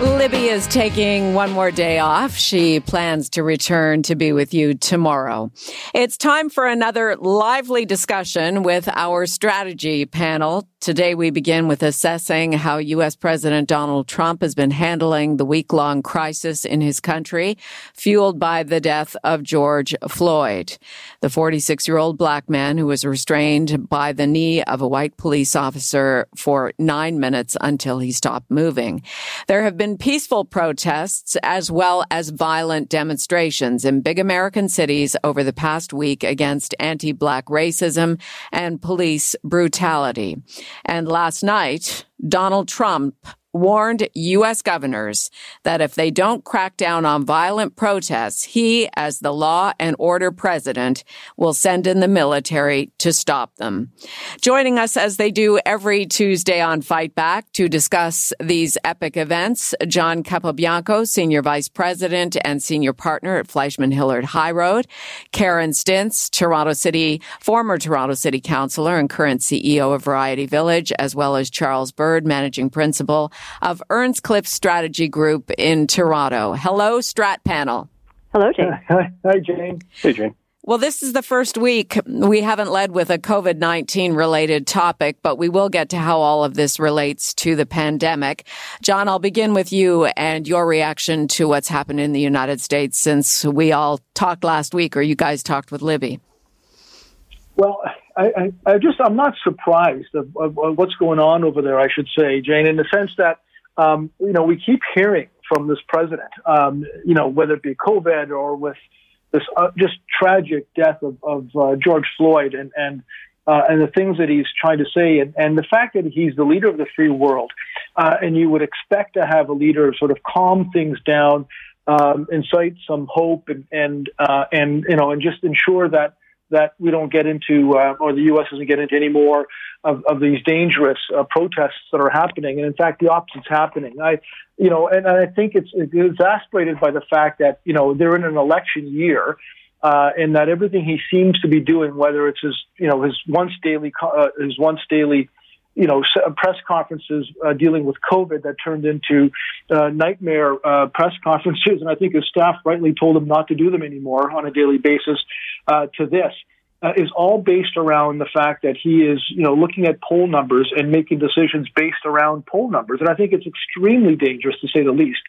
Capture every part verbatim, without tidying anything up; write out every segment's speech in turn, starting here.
Libby is taking one more day off. She plans to return to be with you tomorrow. It's time for another lively discussion with our strategy panel. Today we begin with assessing how U S. President Donald Trump has been handling the week-long crisis in his country, fueled by the death of George Floyd, the forty-six-year-old black man who was restrained by the knee of a white police officer for nine minutes until he stopped moving. There have been peaceful protests as well as violent demonstrations in big American cities over the past week against anti-black racism and police brutality. And last night, Donald Trump warned U S governors that if they don't crack down on violent protests, he, as the law and order president, will send in the military to stop them. Joining us as they do every Tuesday on Fight Back to discuss these epic events, John Capobianco, Senior Vice President and Senior Partner at Fleischman Hillard High Road, Karen Stintz, Toronto City, former Toronto City Councillor and current C E O of Variety Village, as well as Charles Bird, Managing Principal of Earnscliffe Strategy Group in Toronto. Hello, Strat Panel. Hello, Jane. Hi, hi, Jane. Hey, Jane. Well, this is the first week we haven't led with a COVID nineteen related topic, but we will get to how all of this relates to the pandemic. John, I'll begin with you and your reaction to what's happened in the United States since we all talked last week, or you guys talked with Libby. Well, I, I, I just, I'm not surprised of, of, of what's going on over there, I should say, Jane, in the sense that, um, you know, we keep hearing from this president, um, you know, whether it be COVID or with this uh, just tragic death of, of uh, George Floyd and, and, uh, and the things that he's trying to say, and, and the fact that he's the leader of the free world, uh, and you would expect to have a leader sort of calm things down, um, incite some hope and, and, uh, and, you know, and just ensure that that we don't get into, uh, or the U S doesn't get into any more of, of these dangerous uh, protests that are happening. And in fact, the opposite's happening. I, you know, and, and I think it's, it's exasperated by the fact that, you know, they're in an election year, uh, and that everything he seems to be doing, whether it's his, you know, his once daily, uh, his once daily, you know, press conferences uh, dealing with COVID that turned into uh, nightmare uh, press conferences. And I think his staff rightly told him not to do them anymore on a daily basis uh, to this, uh, is all based around the fact that he is, you know, looking at poll numbers and making decisions based around poll numbers. And I think it's extremely dangerous, to say the least.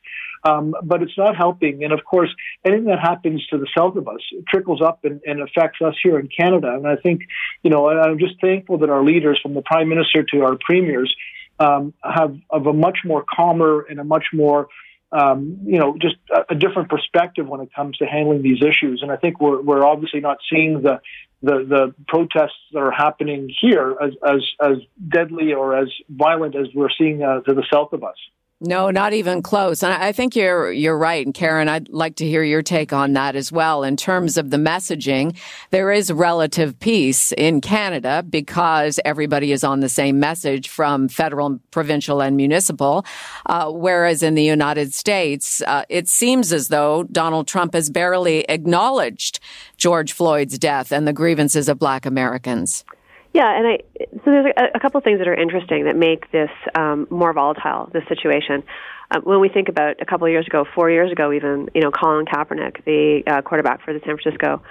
Um, but it's not helping. And of course, anything that happens to the south of us trickles up and, and affects us here in Canada. And I think, you know, I'm just thankful that our leaders, from the prime minister to our premiers, um, have, have a much more calmer and a much more, um, you know, just a, a different perspective when it comes to handling these issues. And I think we're, we're obviously not seeing the, the, the protests that are happening here as, as, as deadly or as violent as we're seeing uh, to the south of us. No, not even close. And I think you're you're right. And Karen, I'd like to hear your take on that as well. In terms of the messaging, there is relative peace in Canada because everybody is on the same message from federal, provincial, and municipal. Uh, whereas in the United States, uh, it seems as though Donald Trump has barely acknowledged George Floyd's death and the grievances of black Americans. Yeah, and I, so there's a, a couple of things that are interesting that make this um, more volatile, this situation. Um, when we think about a couple of years ago, four years ago even, you know, Colin Kaepernick, the uh, quarterback for the San Francisco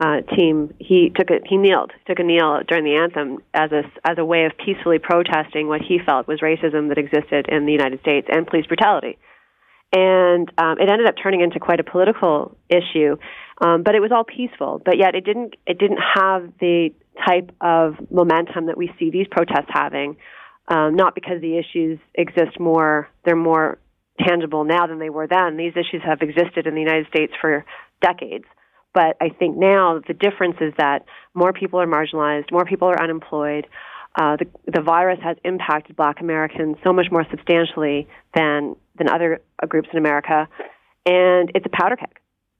uh, team, he took a, he kneeled, took a kneel during the anthem as a, as a way of peacefully protesting what he felt was racism that existed in the United States and police brutality. And um, it ended up turning into quite a political issue, um, but it was all peaceful. But yet it didn't it didn't have the type of momentum that we see these protests having, um, not because the issues exist more, they're more tangible now than they were then. These issues have existed in the United States for decades. But I think now the difference is that more people are marginalized, more people are unemployed, uh, the, the virus has impacted Black Americans so much more substantially than than other groups in America, and it's a powder keg.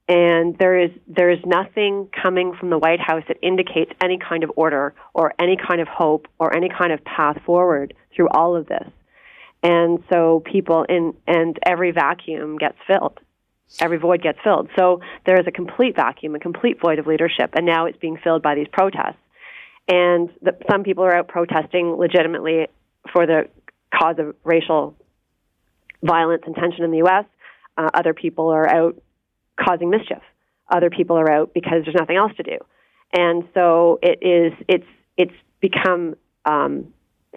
And there is there is nothing coming from the White House that indicates any kind of order or any kind of hope or any kind of path forward through all of this. And so people in and every vacuum gets filled. Every void gets filled. So there is a complete vacuum, a complete void of leadership, and now it's being filled by these protests. And the, some people are out protesting legitimately for the cause of racial violence and tension in the U S. Uh, other people are out causing mischief. Other people are out because there's nothing else to do. And so it is, it's, it's become um,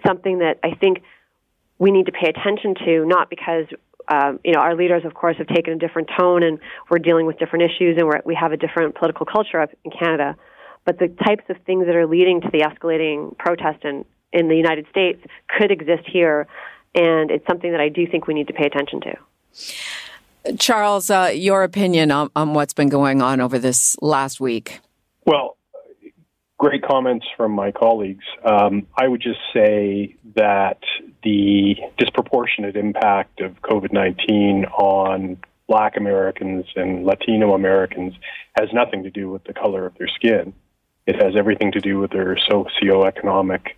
something that I think we need to pay attention to, not because, um, you know, our leaders, of course, have taken a different tone and we're dealing with different issues and we're, we have a different political culture up in Canada, but the types of things that are leading to the escalating protest in, in the United States could exist here. And it's something that I do think we need to pay attention to. Charles, uh, your opinion on, on what's been going on over this last week? Well, great comments from my colleagues. Um, I would just say that the disproportionate impact of COVID nineteen on Black Americans and Latino Americans has nothing to do with the color of their skin. It has everything to do with their socioeconomic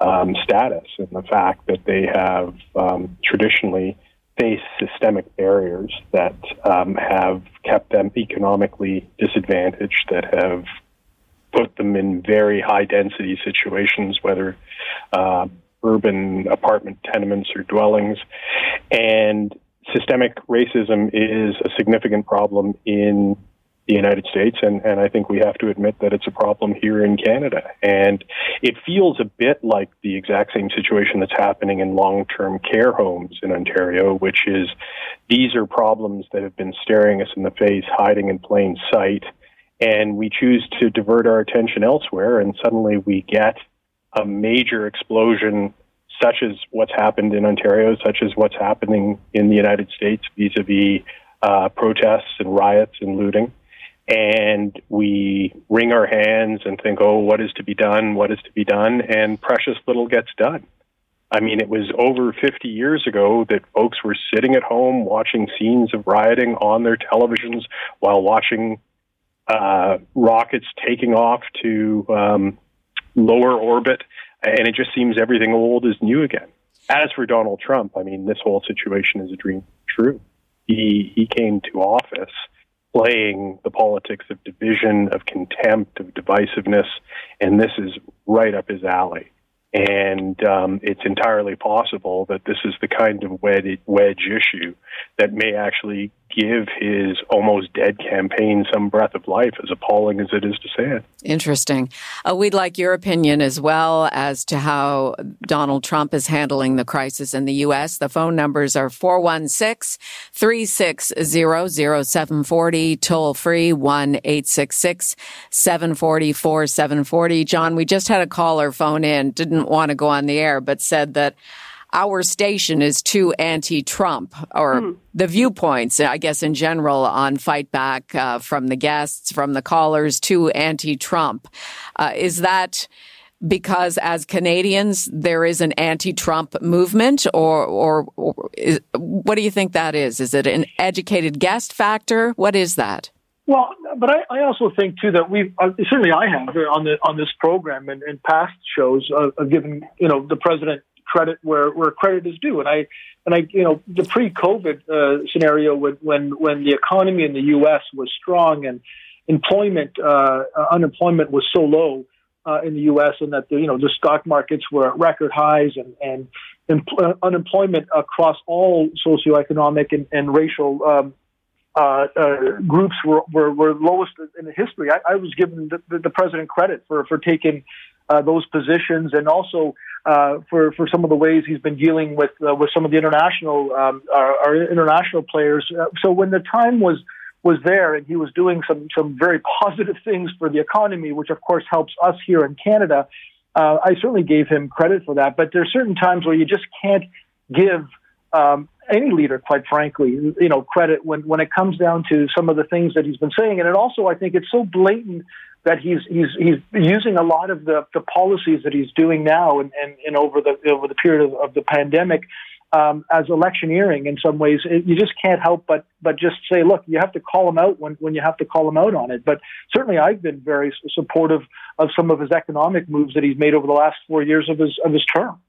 um, status and the fact that they have um, traditionally face systemic barriers that um, have kept them economically disadvantaged, that have put them in very high-density situations, whether uh, urban apartment tenements or dwellings. And systemic racism is a significant problem in the United States, and, and I think we have to admit that it's a problem here in Canada. And it feels a bit like the exact same situation that's happening in long-term care homes in Ontario, which is these are problems that have been staring us in the face, hiding in plain sight, and we choose to divert our attention elsewhere, and suddenly we get a major explosion such as what's happened in Ontario, such as what's happening in the United States vis-a-vis uh, protests and riots and looting. And we wring our hands and think, oh, what is to be done? What is to be done? And precious little gets done. I mean, it was over fifty years ago that folks were sitting at home watching scenes of rioting on their televisions while watching uh, rockets taking off to um, lower orbit. And it just seems everything old is new again. As for Donald Trump, I mean, this whole situation is a dream true. He, he came to office playing the politics of division, of contempt, of divisiveness, and this is right up his alley. And um, it's entirely possible that this is the kind of wedge, wedge issue that may actually give his almost dead campaign some breath of life, as appalling as it is to say it. Interesting. Uh, we'd like your opinion as well as to how Donald Trump is handling the crisis in the U S. The phone numbers are four one six, three six zero, zero seven four zero, toll free one eight six six, seven four zero, four seven four zero. John, we just had a caller phone in, didn't want to go on the air, but said that our station is too anti-Trump, or mm. the viewpoints, I guess, in general on Fight Back uh, from the guests, from the callers, too anti-Trump. Uh, is that because as Canadians, there is an anti-Trump movement, or, or, or is, what do you think that is? Is it an educated guest factor? What is that? Well, but I, I also think, too, that we've, uh, certainly I have on the on this program and, and past shows, uh, given, you know, the president credit where, where credit is due. And I, and I, you know, the pre-COVID uh, scenario when, when, when the economy in the U S was strong and employment, uh, unemployment was so low uh, in the U S and that, the, you know, the stock markets were at record highs and, and empl- unemployment across all socioeconomic and, and racial um, uh, uh, groups were, were, were lowest in the history. I, I was given the, the president credit for, for taking Uh, those positions, and also uh, for for some of the ways he's been dealing with uh, with some of the international um, our, our international players. Uh, so when the time was was there, and he was doing some some very positive things for the economy, which of course helps us here in Canada, uh, I certainly gave him credit for that. But there are certain times where you just can't give um, any leader, quite frankly, you know, credit when when it comes down to some of the things that he's been saying. And it also, I think, it's so blatant that he's he's he's using a lot of the, the policies that he's doing now and, and, and over the over the period of, of the pandemic um, as electioneering in some ways. It, you just can't help but but just say, look, you have to call him out when, when you have to call him out on it. But certainly I've been very supportive of some of his economic moves that he's made over the last four years of his of his term.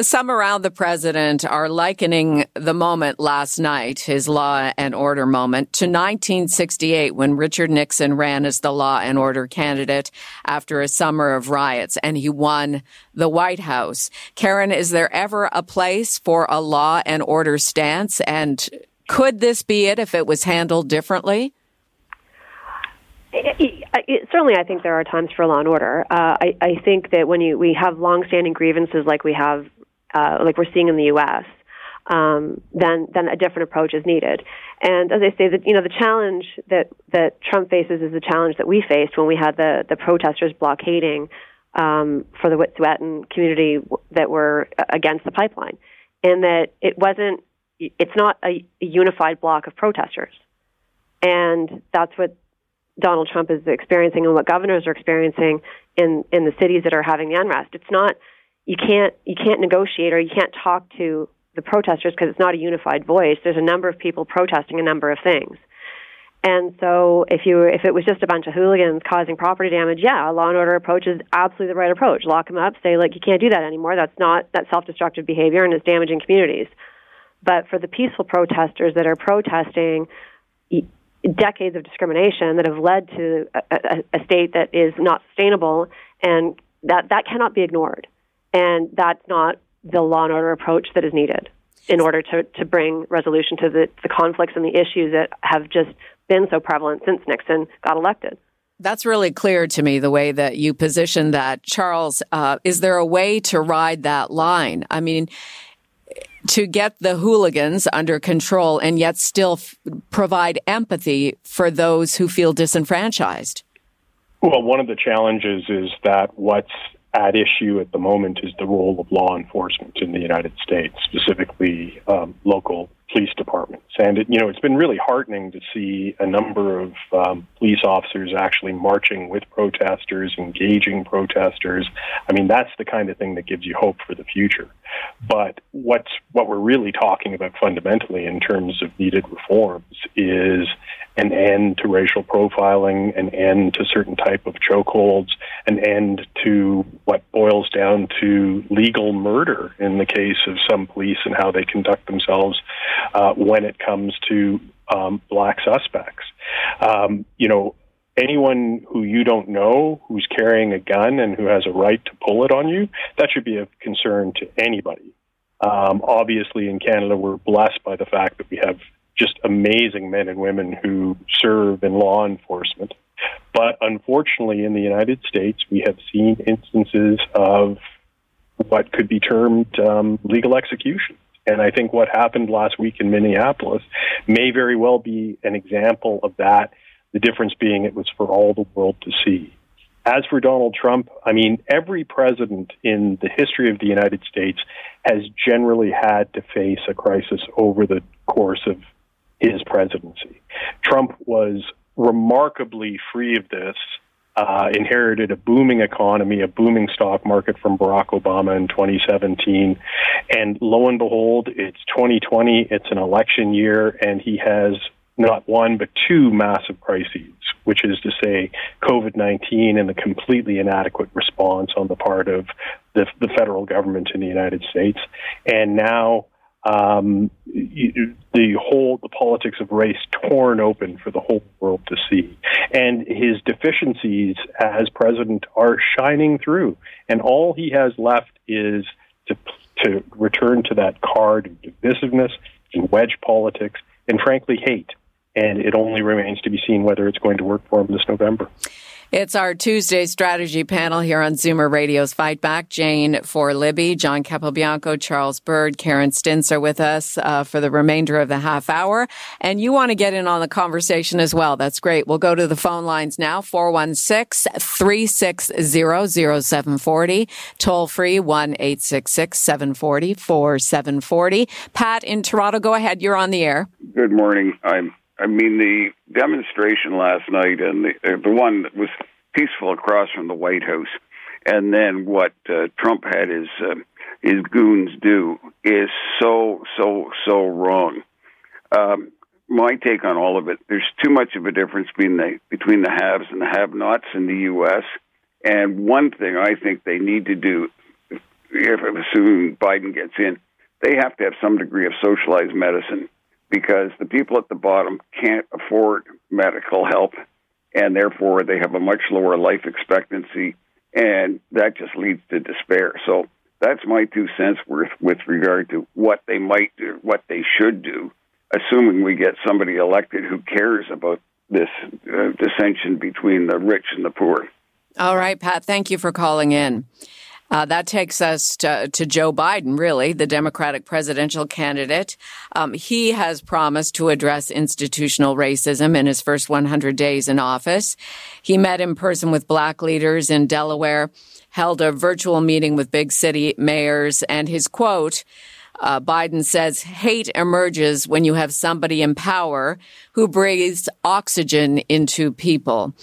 Some around the president are likening the moment last night, his law and order moment, to nineteen sixty-eight when Richard Nixon ran as the law and order candidate after a summer of riots and he won the White House. Karen, is there ever a place for a law and order stance? And could this be it if it was handled differently? It, it, it, certainly, I think there are times for law and order. Uh, I, I think that when you, we have longstanding grievances like we have, uh, like we're seeing in the U S, um, then then a different approach is needed. And as I say, that you know, the challenge that, that Trump faces is the challenge that we faced when we had the, the protesters blockading um, for the Wet'suwet'en community that were against the pipeline, and that it wasn't, it's not a, a unified block of protesters, and that's what Donald Trump is experiencing and what governors are experiencing in, in the cities that are having the unrest. It's not, you can't, you can't negotiate or you can't talk to the protesters because it's not a unified voice. There's a number of people protesting a number of things. And so if you, if it was just a bunch of hooligans causing property damage, yeah, a law and order approach is absolutely the right approach. Lock them up, say like, you can't do that anymore. That's not, that's self-destructive behavior and it's damaging communities. But for the peaceful protesters that are protesting decades of discrimination that have led to a, a state that is not sustainable, and that, that cannot be ignored. And that's not the law and order approach that is needed in order to, to bring resolution to the, the conflicts and the issues that have just been so prevalent since Nixon got elected. That's really clear to me, the way that you position that. Charles, uh, is there a way to ride that line? I mean, to get the hooligans under control and yet still f- provide empathy for those who feel disenfranchised? Well, one of the challenges is that what's at issue at the moment is the role of law enforcement in the United States, specifically um, local police departments. And, it, you know, it's been really heartening to see a number of um, police officers actually marching with protesters, engaging protesters. I mean, that's the kind of thing that gives you hope for the future. But what's what we're really talking about fundamentally in terms of needed reforms is an end to racial profiling, an end to certain type of chokeholds, an end to what boils down to legal murder in the case of some police and how they conduct themselves uh, when it comes to um, black suspects. Um, you know, anyone who you don't know, who's carrying a gun and who has a right to pull it on you, that should be of concern to anybody. Um, obviously, in Canada, we're blessed by the fact that we have just amazing men and women who serve in law enforcement. But unfortunately, in the United States, we have seen instances of what could be termed um, legal execution. And I think what happened last week in Minneapolis may very well be an example of that, the difference being it was for all the world to see. As for Donald Trump, I mean, every president in the history of the United States has generally had to face a crisis over the course of his presidency. Trump was remarkably free of this, uh, inherited a booming economy, a booming stock market from Barack Obama in twenty seventeen. And lo and behold, it's twenty twenty, it's an election year, and he has not one, but two massive crises, which is to say COVID nineteen and the completely inadequate response on the part of the, the federal government in the United States. And now um, you, the whole, the politics of race torn open for the whole world to see. And his deficiencies as president are shining through. And all he has left is to, to return to that card of divisiveness and wedge politics and frankly hate. And it only remains to be seen whether it's going to work for him this November. It's our Tuesday strategy panel here on Zoomer Radio's Fight Back. Jane for Libby, John Capobianco, Charles Bird, Karen Stintz are with us uh, for the remainder of the half hour. And you want to get in on the conversation as well. That's great. We'll go to the phone lines now, four one six, three six zero, zero seven four zero, toll free one eight six six, seven four zero, four seven four zero. Pat in Toronto, go ahead. You're on the air. Good morning. I'm I mean, the demonstration last night and the, uh, the one that was peaceful across from the White House. And then what uh, Trump had his, uh, his goons do is so, so, so wrong. Um, my take on all of it, there's too much of a difference between the, between the haves and the have-nots in the U S. And one thing I think they need to do, if, if assuming Biden gets in, they have to have some degree of socialized medicine, because the people at the bottom can't afford medical help, and therefore they have a much lower life expectancy, and that just leads to despair. So that's my two cents worth with regard to what they might do, what they should do, assuming we get somebody elected who cares about this uh, dissension between the rich and the poor. All right, Pat, thank you for calling in. Uh, that takes us to, to Joe Biden, really, the Democratic presidential candidate. Um, he has promised to address institutional racism in his first one hundred days in office. He met in person with Black leaders in Delaware, held a virtual meeting with big city mayors, and his quote, uh, Biden says, hate emerges when you have somebody in power who breathes oxygen into people.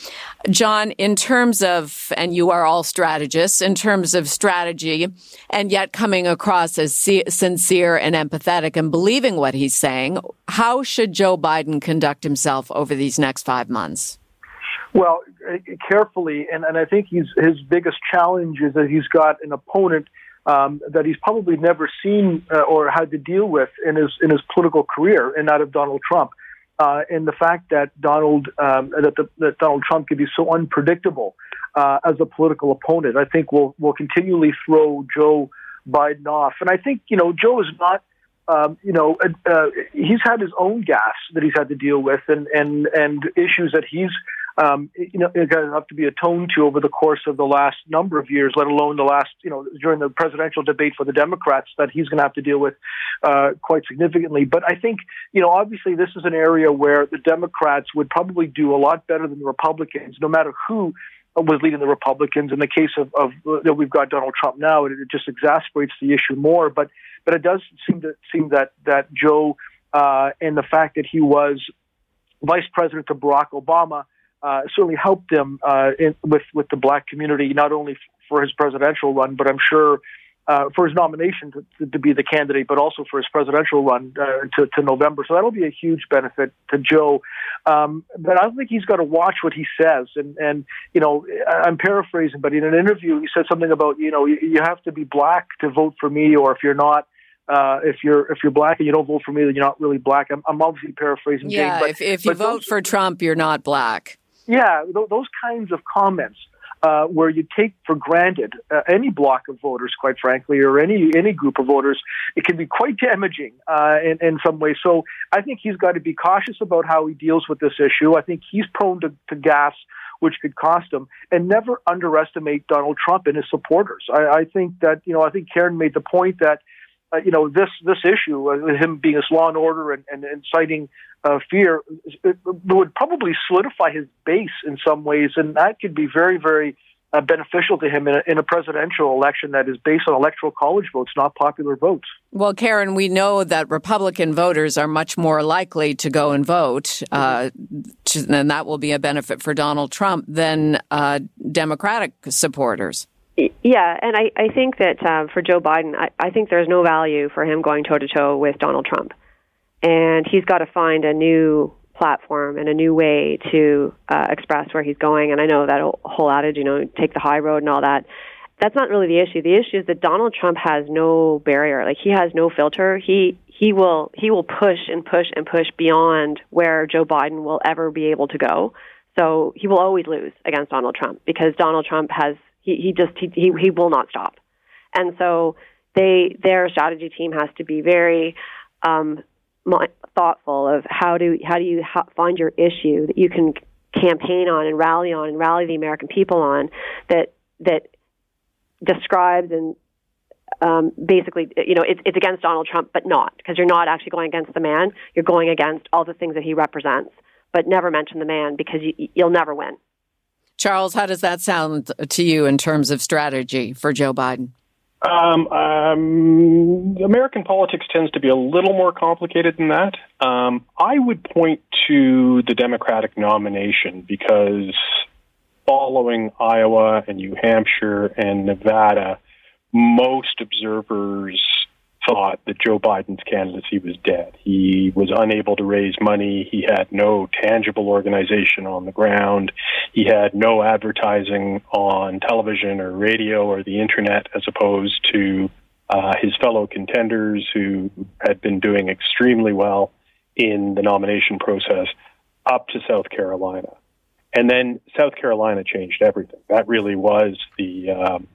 John, in terms of, and you are all strategists, in terms of strategy, and yet coming across as sincere and empathetic and believing what he's saying, how should Joe Biden conduct himself over these next five months? Well, carefully, and, and I think he's, his biggest challenge is that he's got an opponent Um, that he's probably never seen uh, or had to deal with in his in his political career, and that of Donald Trump. Uh, and the fact that Donald um, that, the, that Donald Trump could be so unpredictable uh, as a political opponent, I think will will continually throw Joe Biden off. And I think you know Joe is not um, you know uh, he's had his own gaffes that he's had to deal with, and and and issues that he's Um, you know, it's going to have to be atoned to over the course of the last number of years, let alone the last, you know, during the presidential debate for the Democrats that he's going to have to deal with uh, quite significantly. But I think, you know, obviously this is an area where the Democrats would probably do a lot better than the Republicans, no matter who was leading the Republicans. In the case of, of you know, we've got Donald Trump now, and it just exasperates the issue more. But but it does seem to seem that that Joe uh, and the fact that he was vice president to Barack Obama Uh, certainly helped him uh, in, with with the Black community, not only f- for his presidential run, but I'm sure uh, for his nomination to, to be the candidate, but also for his presidential run uh, to, to November. So that'll be a huge benefit to Joe. Um, but I don't think he's got to watch what he says. And, and you know, I'm paraphrasing, but in an interview, he said something about, you know, you, you have to be Black to vote for me, or if you're not, Uh, if you're if you're Black and you don't vote for me, then you're not really Black. I'm, I'm obviously paraphrasing. Yeah, Jane, but, if, if you vote those, for Trump, you're not Black. Yeah, those kinds of comments uh, where you take for granted uh, any block of voters, quite frankly, or any any group of voters, it can be quite damaging uh, in, in some ways. So I think he's got to be cautious about how he deals with this issue. I think he's prone to, to gaffes, which could cost him, and never underestimate Donald Trump and his supporters. I, I think that, you know, I think Karen made the point that, Uh, you know, this this issue, uh, him being as law and order and, and inciting uh, fear, it would probably solidify his base in some ways, and that could be very, very uh, beneficial to him in a, in a presidential election that is based on electoral college votes, not popular votes. Well, Karen, we know that Republican voters are much more likely to go and vote, uh, to, and that will be a benefit for Donald Trump than uh, Democratic supporters. Yeah, and I, I think that um, for Joe Biden, I, I think there's no value for him going toe-to-toe with Donald Trump. And he's got to find a new platform and a new way to uh, express where he's going. And I know that whole adage, you know, take the high road and all that. That's not really the issue. The issue is that Donald Trump has no barrier. Like, he has no filter. He he will he will push and push and push beyond where Joe Biden will ever be able to go. So he will always lose against Donald Trump, because Donald Trump has... He, he just he, he he will not stop, and so they their strategy team has to be very um, thoughtful of how do how do you ha- find your issue that you can campaign on and rally on and rally the American people on, that that describes and um, basically, you know, it's it's against Donald Trump, but not, because you're not actually going against the man. You're going against all the things that he represents, but never mention the man, because you, you'll never win. Charles, how does that sound to you in terms of strategy for Joe Biden? Um, um, American politics tends to be a little more complicated than that. Um, I would point to the Democratic nomination, because following Iowa and New Hampshire and Nevada, most observers thought that Joe Biden's candidacy was dead. He was unable to raise money. He had no tangible organization on the ground. He had no advertising on television or radio or the internet, as opposed to uh, his fellow contenders who had been doing extremely well in the nomination process up to South Carolina. And then South Carolina changed everything. That really was the um,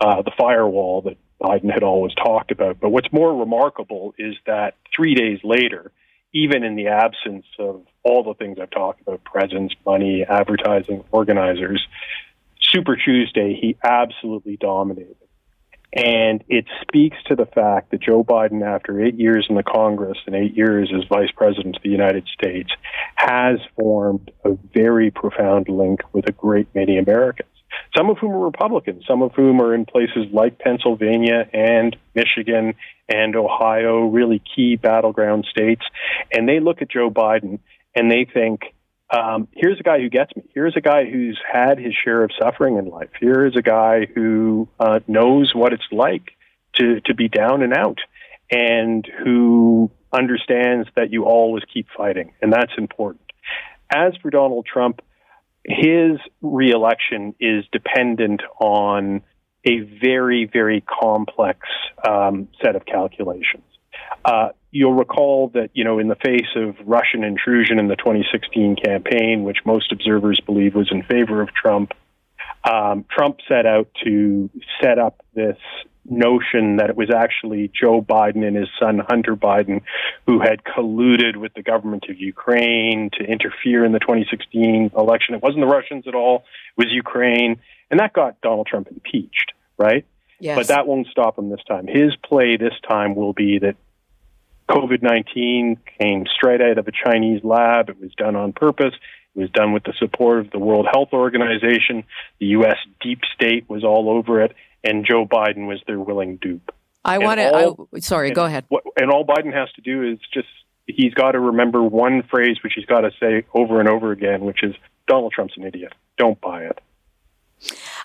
uh, the firewall that Biden had always talked about. But what's more remarkable is that three days later, even in the absence of all the things I've talked about, presence, money, advertising, organizers, Super Tuesday, he absolutely dominated. And it speaks to the fact that Joe Biden, after eight years in the Congress and eight years as Vice President of the United States, has formed a very profound link with a great many Americans, some of whom are Republicans, some of whom are in places like Pennsylvania and Michigan and Ohio, really key battleground states. And they look at Joe Biden and they think, um, here's a guy who gets me. Here's a guy who's had his share of suffering in life. Here is a guy who uh, knows what it's like to, to be down and out, and who understands that you always keep fighting. And that's important. As for Donald Trump, his reelection is dependent on a very, very complex um, set of calculations. Uh, you'll recall that, you know, in the face of Russian intrusion in the twenty sixteen campaign, which most observers believe was in favor of Trump, um, Trump set out to set up this notion that it was actually Joe Biden and his son Hunter Biden who had colluded with the government of Ukraine to interfere in the twenty sixteen election. It wasn't the Russians at all. It was Ukraine. And that got Donald Trump impeached, right? Yes. But that won't stop him this time. His play this time will be that covid nineteen came straight out of a Chinese lab. It was done on purpose. It was done with the support of the World Health Organization. The U S deep state was all over it. And Joe Biden was their willing dupe. I want to. Sorry, and, go ahead. What, and all Biden has to do is just, he's got to remember one phrase, which he's got to say over and over again, which is Donald Trump's an idiot. Don't buy it.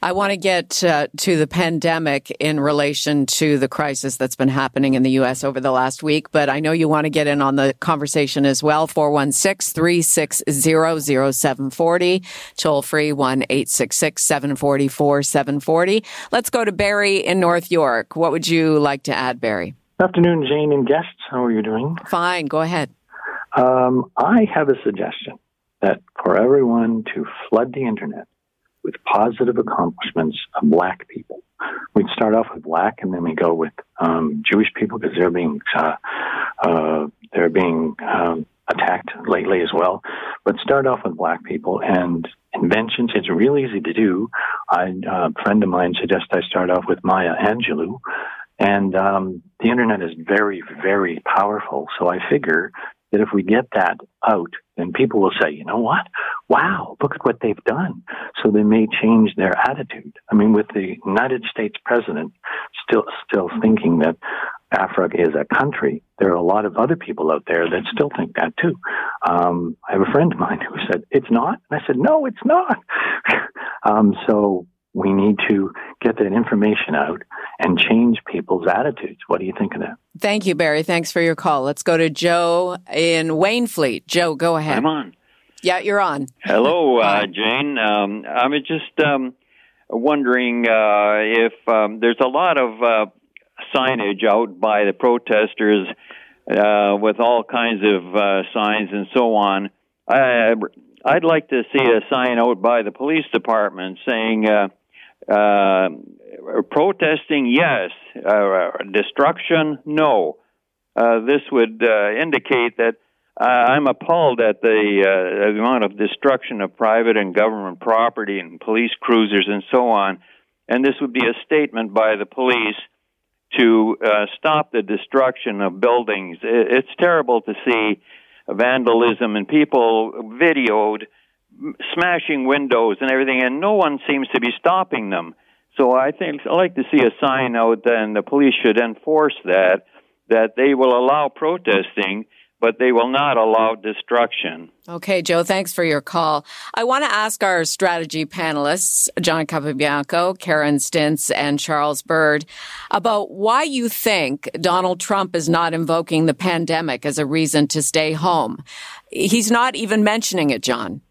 I want to get uh, to the pandemic in relation to the crisis that's been happening in the U S over the last week, but I know you want to get in on the conversation as well. four one six, three six zero, zero seven four zero, toll free one eight six six, seven four four, seven four zero. Let's go to Barry in North York. What would you like to add, Barry? Good afternoon, Jane and guests. How are you doing? Fine. Go ahead. Um, I have a suggestion that for everyone to flood the internet with positive accomplishments of Black people. We'd start off with Black, and then we go with um, Jewish people because they're being uh, uh, they're being um, attacked lately as well. But start off with Black people and inventions. It's real easy to do. I, uh, a friend of mine suggests I start off with Maya Angelou, and um, the internet is very, very powerful. So I figure that if we get that out, then people will say, you know what? Wow, look at what they've done. So they may change their attitude. I mean, with the United States president still still thinking that Africa is a country, there are a lot of other people out there that still think that too. Um, I have a friend of mine who said, it's not. And I said, no, it's not. um, so we need to get that information out and change people's attitudes. What do you think of that? Thank you, Barry. Thanks for your call. Let's go to Joe in Waynefleet. Joe, go ahead. I'm on. Yeah, you're on. Hello, uh, Jane. Um, I was just um, wondering uh, if um, there's a lot of uh, signage out by the protesters uh, with all kinds of uh, signs and so on. I, I'd like to see a sign out by the police department saying, uh, uh, protesting, yes. Uh, destruction, no. Uh, this would uh, indicate that Uh, I'm appalled at the, uh, the amount of destruction of private and government property and police cruisers and so on. And this would be a statement by the police to uh, stop the destruction of buildings. It's terrible to see vandalism and people videoed smashing windows and everything, and no one seems to be stopping them. So I think I'd like to see a sign out, and the police should enforce that, that they will allow protesting, but they will not allow destruction. Okay, Joe, thanks for your call. I want to ask our strategy panelists, John Capobianco, Karen Stintz, and Charles Bird, about why you think Donald Trump is not invoking the pandemic as a reason to stay home. He's not even mentioning it, John.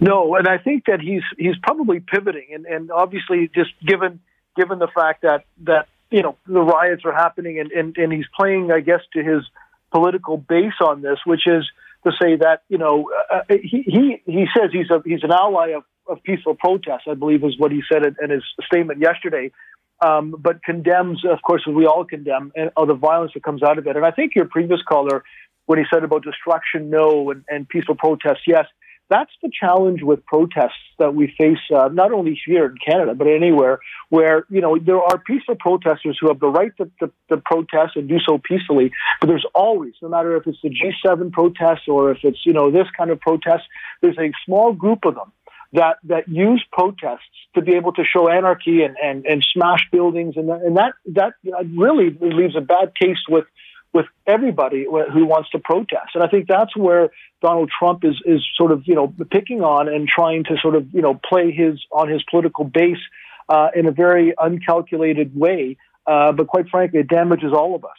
No, and I think that he's he's probably pivoting, and, and obviously just given given the fact that, that you know the riots are happening, and, and, and he's playing, I guess, to his political base on this, which is to say that you know uh, he, he he says he's a he's an ally of, of peaceful protests, I believe is what he said in, in his statement yesterday, um, but condemns, of course, as we all condemn, and all the violence that comes out of it. And I think your previous caller, when he said about destruction, no, and, and peaceful protests, yes. That's the challenge with protests that we face, uh, not only here in Canada, but anywhere where, you know, there are peaceful protesters who have the right to, to, to protest and do so peacefully. But there's always, no matter if it's the G seven protests or if it's, you know, this kind of protest, there's a small group of them that, that use protests to be able to show anarchy and, and, and smash buildings. And, and that, that really leaves a bad taste with with everybody who wants to protest. And I think that's where Donald Trump is, is sort of, you know, picking on and trying to sort of, you know, play his on his political base uh, in a very uncalculated way. Uh, but quite frankly, it damages all of us.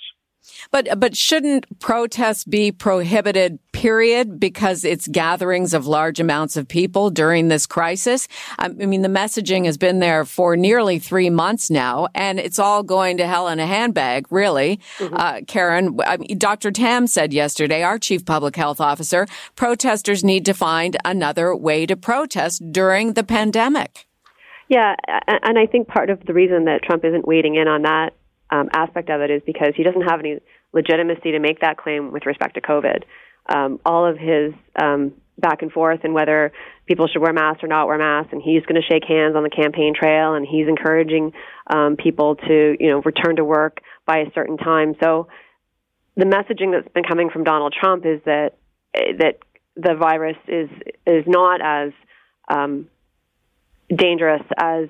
But but shouldn't protests be prohibited, period, because it's gatherings of large amounts of people during this crisis? I mean, the messaging has been there for nearly three months now, and it's all going to hell in a handbag, really. Mm-hmm. Uh, Karen, I mean, Doctor Tam said yesterday, our chief public health officer, protesters need to find another way to protest during the pandemic. Yeah, and I think part of the reason that Trump isn't weighing in on that Um, aspect of it is because he doesn't have any legitimacy to make that claim with respect to COVID. Um, all of his um, back and forth and whether people should wear masks or not wear masks, and he's going to shake hands on the campaign trail, and he's encouraging um, people to, you know, return to work by a certain time. So the messaging that's been coming from Donald Trump is that that the virus is is not as um, dangerous as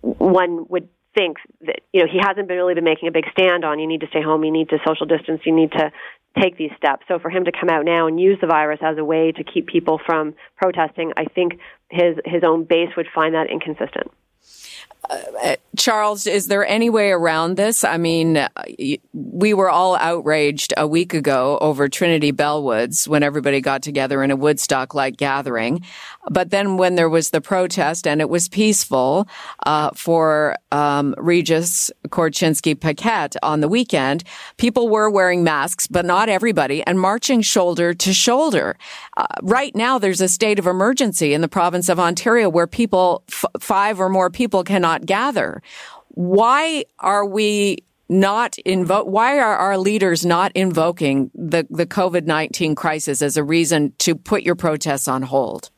one would think that, you know, he hasn't been really been making a big stand on, you need to stay home, you need to social distance, you need to take these steps. So for him to come out now and use the virus as a way to keep people from protesting, I think his his own base would find that inconsistent. Uh, Charles, is there any way around this? I mean, we were all outraged a week ago over Trinity Bellwoods when everybody got together in a Woodstock-like gathering. But then when there was the protest and it was peaceful uh, for um, Regis Korchinski-Paquet on the weekend, people were wearing masks, but not everybody, and marching shoulder to shoulder. Uh, right now, there's a state of emergency in the province of Ontario where people, f- five or more people cannot gather. Why are we not invo- Why are our leaders not invoking the, the COVID nineteen crisis as a reason to put your protests on hold?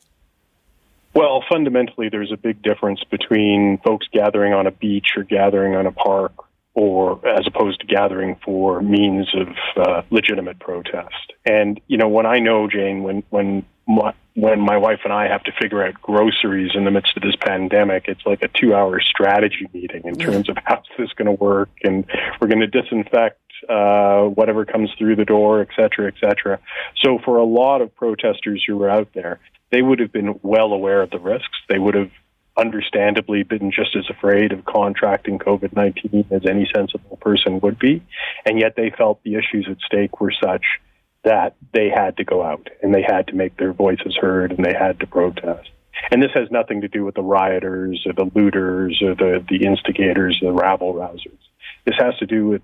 Well, fundamentally, there's a big difference between folks gathering on a beach or gathering on a park, or as opposed to gathering for means of uh, legitimate protest. And you know, when I know, Jane, when when my, when my wife and I have to figure out groceries in the midst of this pandemic, it's like a two-hour strategy meeting in terms of how's this going to work, and we're going to disinfect uh, whatever comes through the door, et cetera, et cetera. So for a lot of protesters who were out there, they would have been well aware of the risks. They would have understandably been just as afraid of contracting COVID nineteen as any sensible person would be. And yet they felt the issues at stake were such that they had to go out and they had to make their voices heard and they had to protest. And this has nothing to do with the rioters or the looters or the, the instigators, the rabble rousers. This has to do with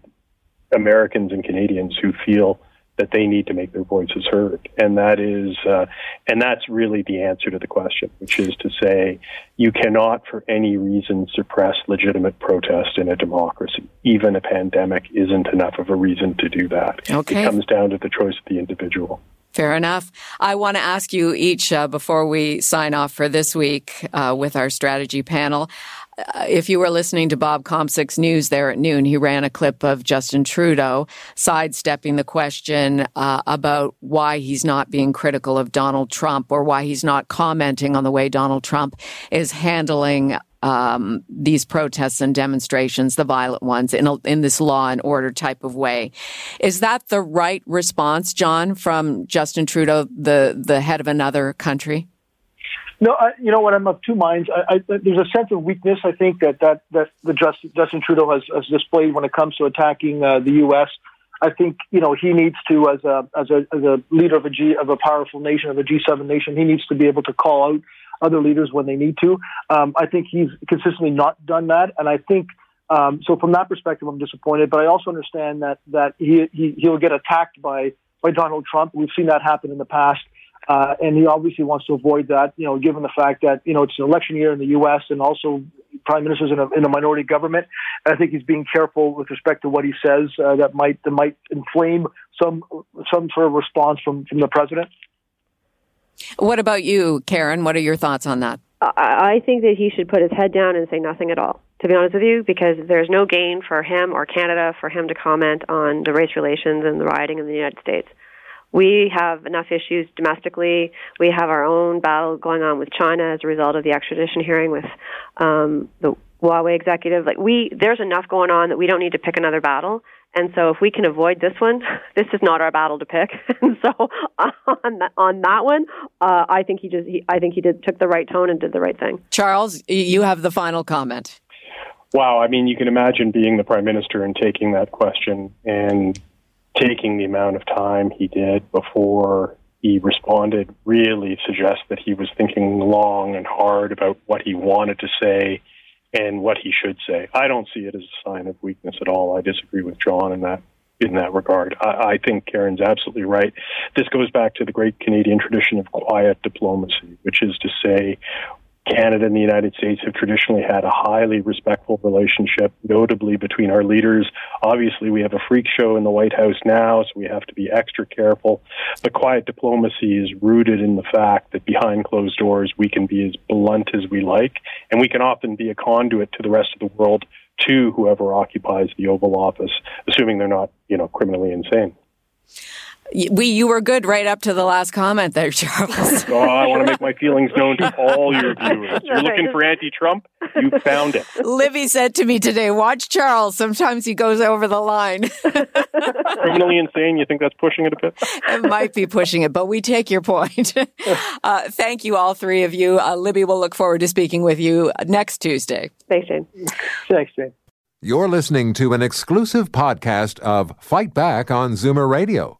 Americans and Canadians who feel that they need to make their voices heard. And that is, uh, and that's really the answer to the question, which is to say, you cannot for any reason suppress legitimate protest in a democracy. Even a pandemic isn't enough of a reason to do that. Okay. It comes down to the choice of the individual. Fair enough. I want to ask you each, uh, before we sign off for this week uh, with our strategy panel, uh, if you were listening to Bob Comsick's news there at noon, he ran a clip of Justin Trudeau sidestepping the question uh, about why he's not being critical of Donald Trump or why he's not commenting on the way Donald Trump is handling um, these protests and demonstrations, the violent ones, in a, in this law and order type of way. Is that the right response, John, from Justin Trudeau, the, the head of another country? No, I, you know what? I'm of two minds. I, I, there's a sense of weakness, I think, that that, that the Justin, Justin Trudeau has, has displayed when it comes to attacking uh, the U S. I think, you know, he needs to, as a as a as a leader of a G of a powerful nation, of a G seven nation, he needs to be able to call out other leaders when they need to. Um, I think he's consistently not done that, and I think um, so. From that perspective, I'm disappointed, but I also understand that that he, he he'll get attacked by by Donald Trump. We've seen that happen in the past. Uh, and he obviously wants to avoid that, you know, given the fact that, you know, it's an election year in the U S and also prime ministers in a, in a minority government. I think he's being careful with respect to what he says uh, that might that might inflame some some sort of response from, from the president. What about you, Karen? What are your thoughts on that? I think that he should put his head down and say nothing at all, to be honest with you, because there's no gain for him or Canada for him to comment on the race relations and the rioting in the United States. We have enough issues domestically. We have our own battle going on with China as a result of the extradition hearing with um, the Huawei executive. Like we, there's enough going on that we don't need to pick another battle. And so, if we can avoid this one, this is not our battle to pick. And so, on that, on that one, uh, I think he just, he, I think he did took the right tone and did the right thing. Charles, you have the final comment. Wow, I mean, you can imagine being the prime minister and taking that question and taking the amount of time he did before he responded really suggests that he was thinking long and hard about what he wanted to say and what he should say. I don't see it as a sign of weakness at all. I disagree with John in that in that regard. I, I think Karen's absolutely right. This goes back to the great Canadian tradition of quiet diplomacy, which is to say, Canada and the United States have traditionally had a highly respectful relationship, notably between our leaders. Obviously, we have a freak show in the White House now, so we have to be extra careful. But quiet diplomacy is rooted in the fact that behind closed doors, we can be as blunt as we like, and we can often be a conduit to the rest of the world, to whoever occupies the Oval Office, assuming they're not, you know, criminally insane. We, you were good right up to the last comment there, Charles. Oh, I want to make my feelings known to all your viewers. You're looking for anti-Trump? You found it. Libby said to me today, watch Charles. Sometimes he goes over the line. Criminally insane? You think that's pushing it a bit? It might be pushing it, but we take your point. Uh, thank you, all three of you. Uh, Libby, we'll look forward to speaking with you next Tuesday. Thanks, Jane. Thanks, Jane. You're listening to an exclusive podcast of Fight Back on Zoomer Radio.